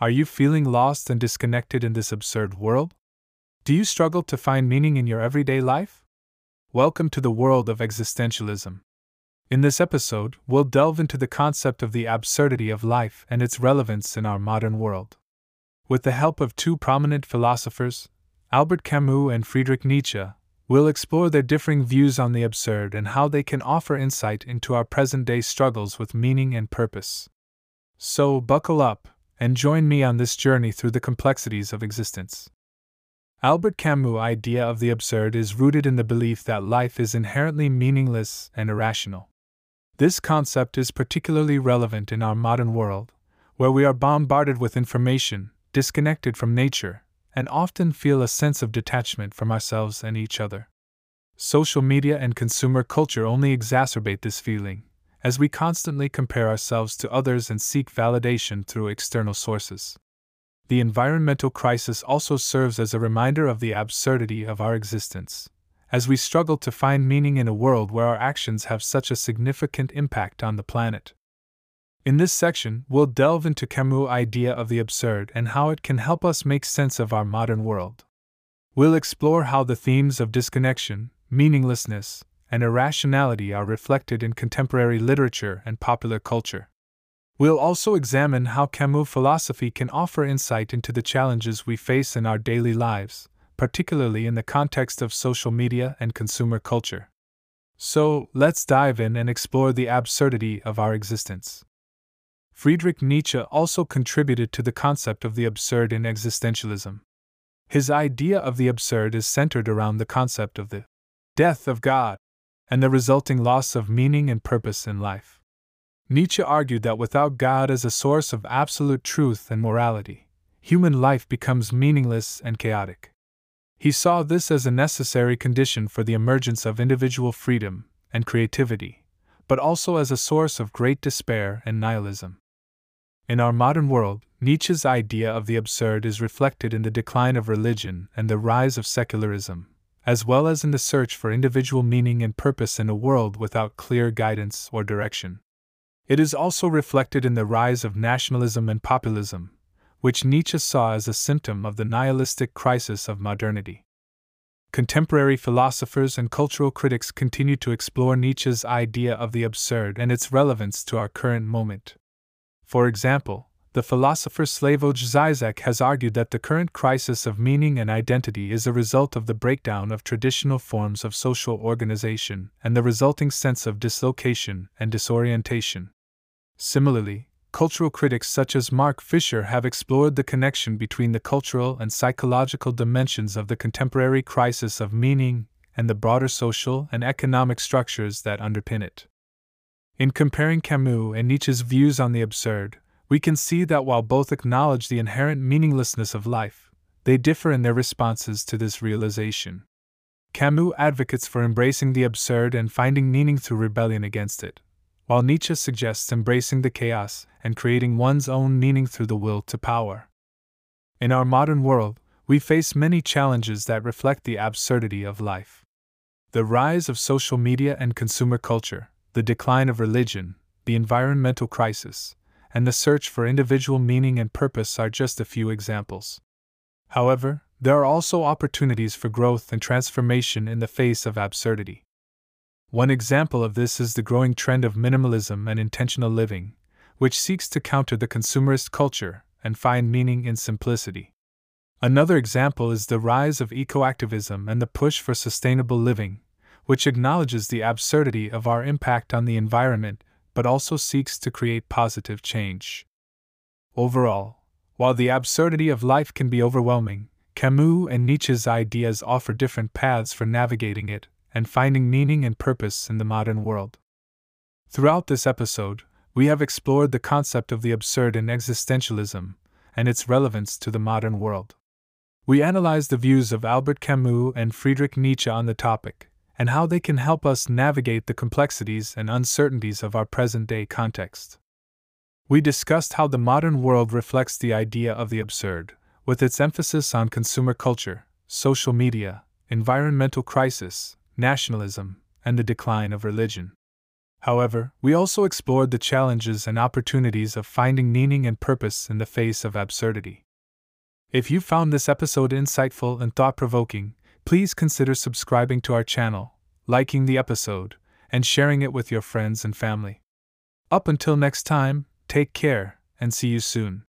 Are you feeling lost and disconnected in this absurd world? Do you struggle to find meaning in your everyday life? Welcome to the world of existentialism. In this episode, we'll delve into the concept of the absurdity of life and its relevance in our modern world. With the help of two prominent philosophers, Albert Camus and Friedrich Nietzsche, we'll explore their differing views on the absurd and how they can offer insight into our present-day struggles with meaning and purpose. So, buckle up and join me on this journey through the complexities of existence. Albert Camus' idea of the absurd is rooted in the belief that life is inherently meaningless and irrational. This concept is particularly relevant in our modern world, where we are bombarded with information, disconnected from nature, and often feel a sense of detachment from ourselves and each other. Social media and consumer culture only exacerbate this feeling, as we constantly compare ourselves to others and seek validation through external sources. The environmental crisis also serves as a reminder of the absurdity of our existence, as we struggle to find meaning in a world where our actions have such a significant impact on the planet. In this section, we'll delve into Camus' idea of the absurd and how it can help us make sense of our modern world. We'll explore how the themes of disconnection, meaninglessness, and irrationality are reflected in contemporary literature and popular culture. We'll also examine how Camus' philosophy can offer insight into the challenges we face in our daily lives, particularly in the context of social media and consumer culture. So, let's dive in and explore the absurdity of our existence. Friedrich Nietzsche also contributed to the concept of the absurd in existentialism. His idea of the absurd is centered around the concept of the death of God and the resulting loss of meaning and purpose in life. Nietzsche argued that without God as a source of absolute truth and morality, human life becomes meaningless and chaotic. He saw this as a necessary condition for the emergence of individual freedom and creativity, but also as a source of great despair and nihilism. In our modern world, Nietzsche's idea of the absurd is reflected in the decline of religion and the rise of secularism, as well as in the search for individual meaning and purpose in a world without clear guidance or direction. It is also reflected in the rise of nationalism and populism, which Nietzsche saw as a symptom of the nihilistic crisis of modernity. Contemporary philosophers and cultural critics continue to explore Nietzsche's idea of the absurd and its relevance to our current moment. For example, the philosopher Slavoj Zizek has argued that the current crisis of meaning and identity is a result of the breakdown of traditional forms of social organization and the resulting sense of dislocation and disorientation. Similarly, cultural critics such as Mark Fisher have explored the connection between the cultural and psychological dimensions of the contemporary crisis of meaning and the broader social and economic structures that underpin it. In comparing Camus and Nietzsche's views on the absurd, we can see that while both acknowledge the inherent meaninglessness of life, they differ in their responses to this realization. Camus advocates for embracing the absurd and finding meaning through rebellion against it, while Nietzsche suggests embracing the chaos and creating one's own meaning through the will to power. In our modern world, we face many challenges that reflect the absurdity of life. The rise of social media and consumer culture, the decline of religion, the environmental crisis, and the search for individual meaning and purpose are just a few examples. However, there are also opportunities for growth and transformation in the face of absurdity. One example of this is the growing trend of minimalism and intentional living, which seeks to counter the consumerist culture and find meaning in simplicity. Another example is the rise of eco-activism and the push for sustainable living, which acknowledges the absurdity of our impact on the environment but also seeks to create positive change. Overall, while the absurdity of life can be overwhelming, Camus and Nietzsche's ideas offer different paths for navigating it and finding meaning and purpose in the modern world. Throughout this episode, we have explored the concept of the absurd in existentialism and its relevance to the modern world. We analyzed the views of Albert Camus and Friedrich Nietzsche on the topic and how they can help us navigate the complexities and uncertainties of our present-day context. We discussed how the modern world reflects the idea of the absurd, with its emphasis on consumer culture, social media, environmental crisis, nationalism, and the decline of religion. However, we also explored the challenges and opportunities of finding meaning and purpose in the face of absurdity. If you found this episode insightful and thought-provoking, please consider subscribing to our channel, liking the episode, and sharing it with your friends and family. Up until next time, take care, and see you soon.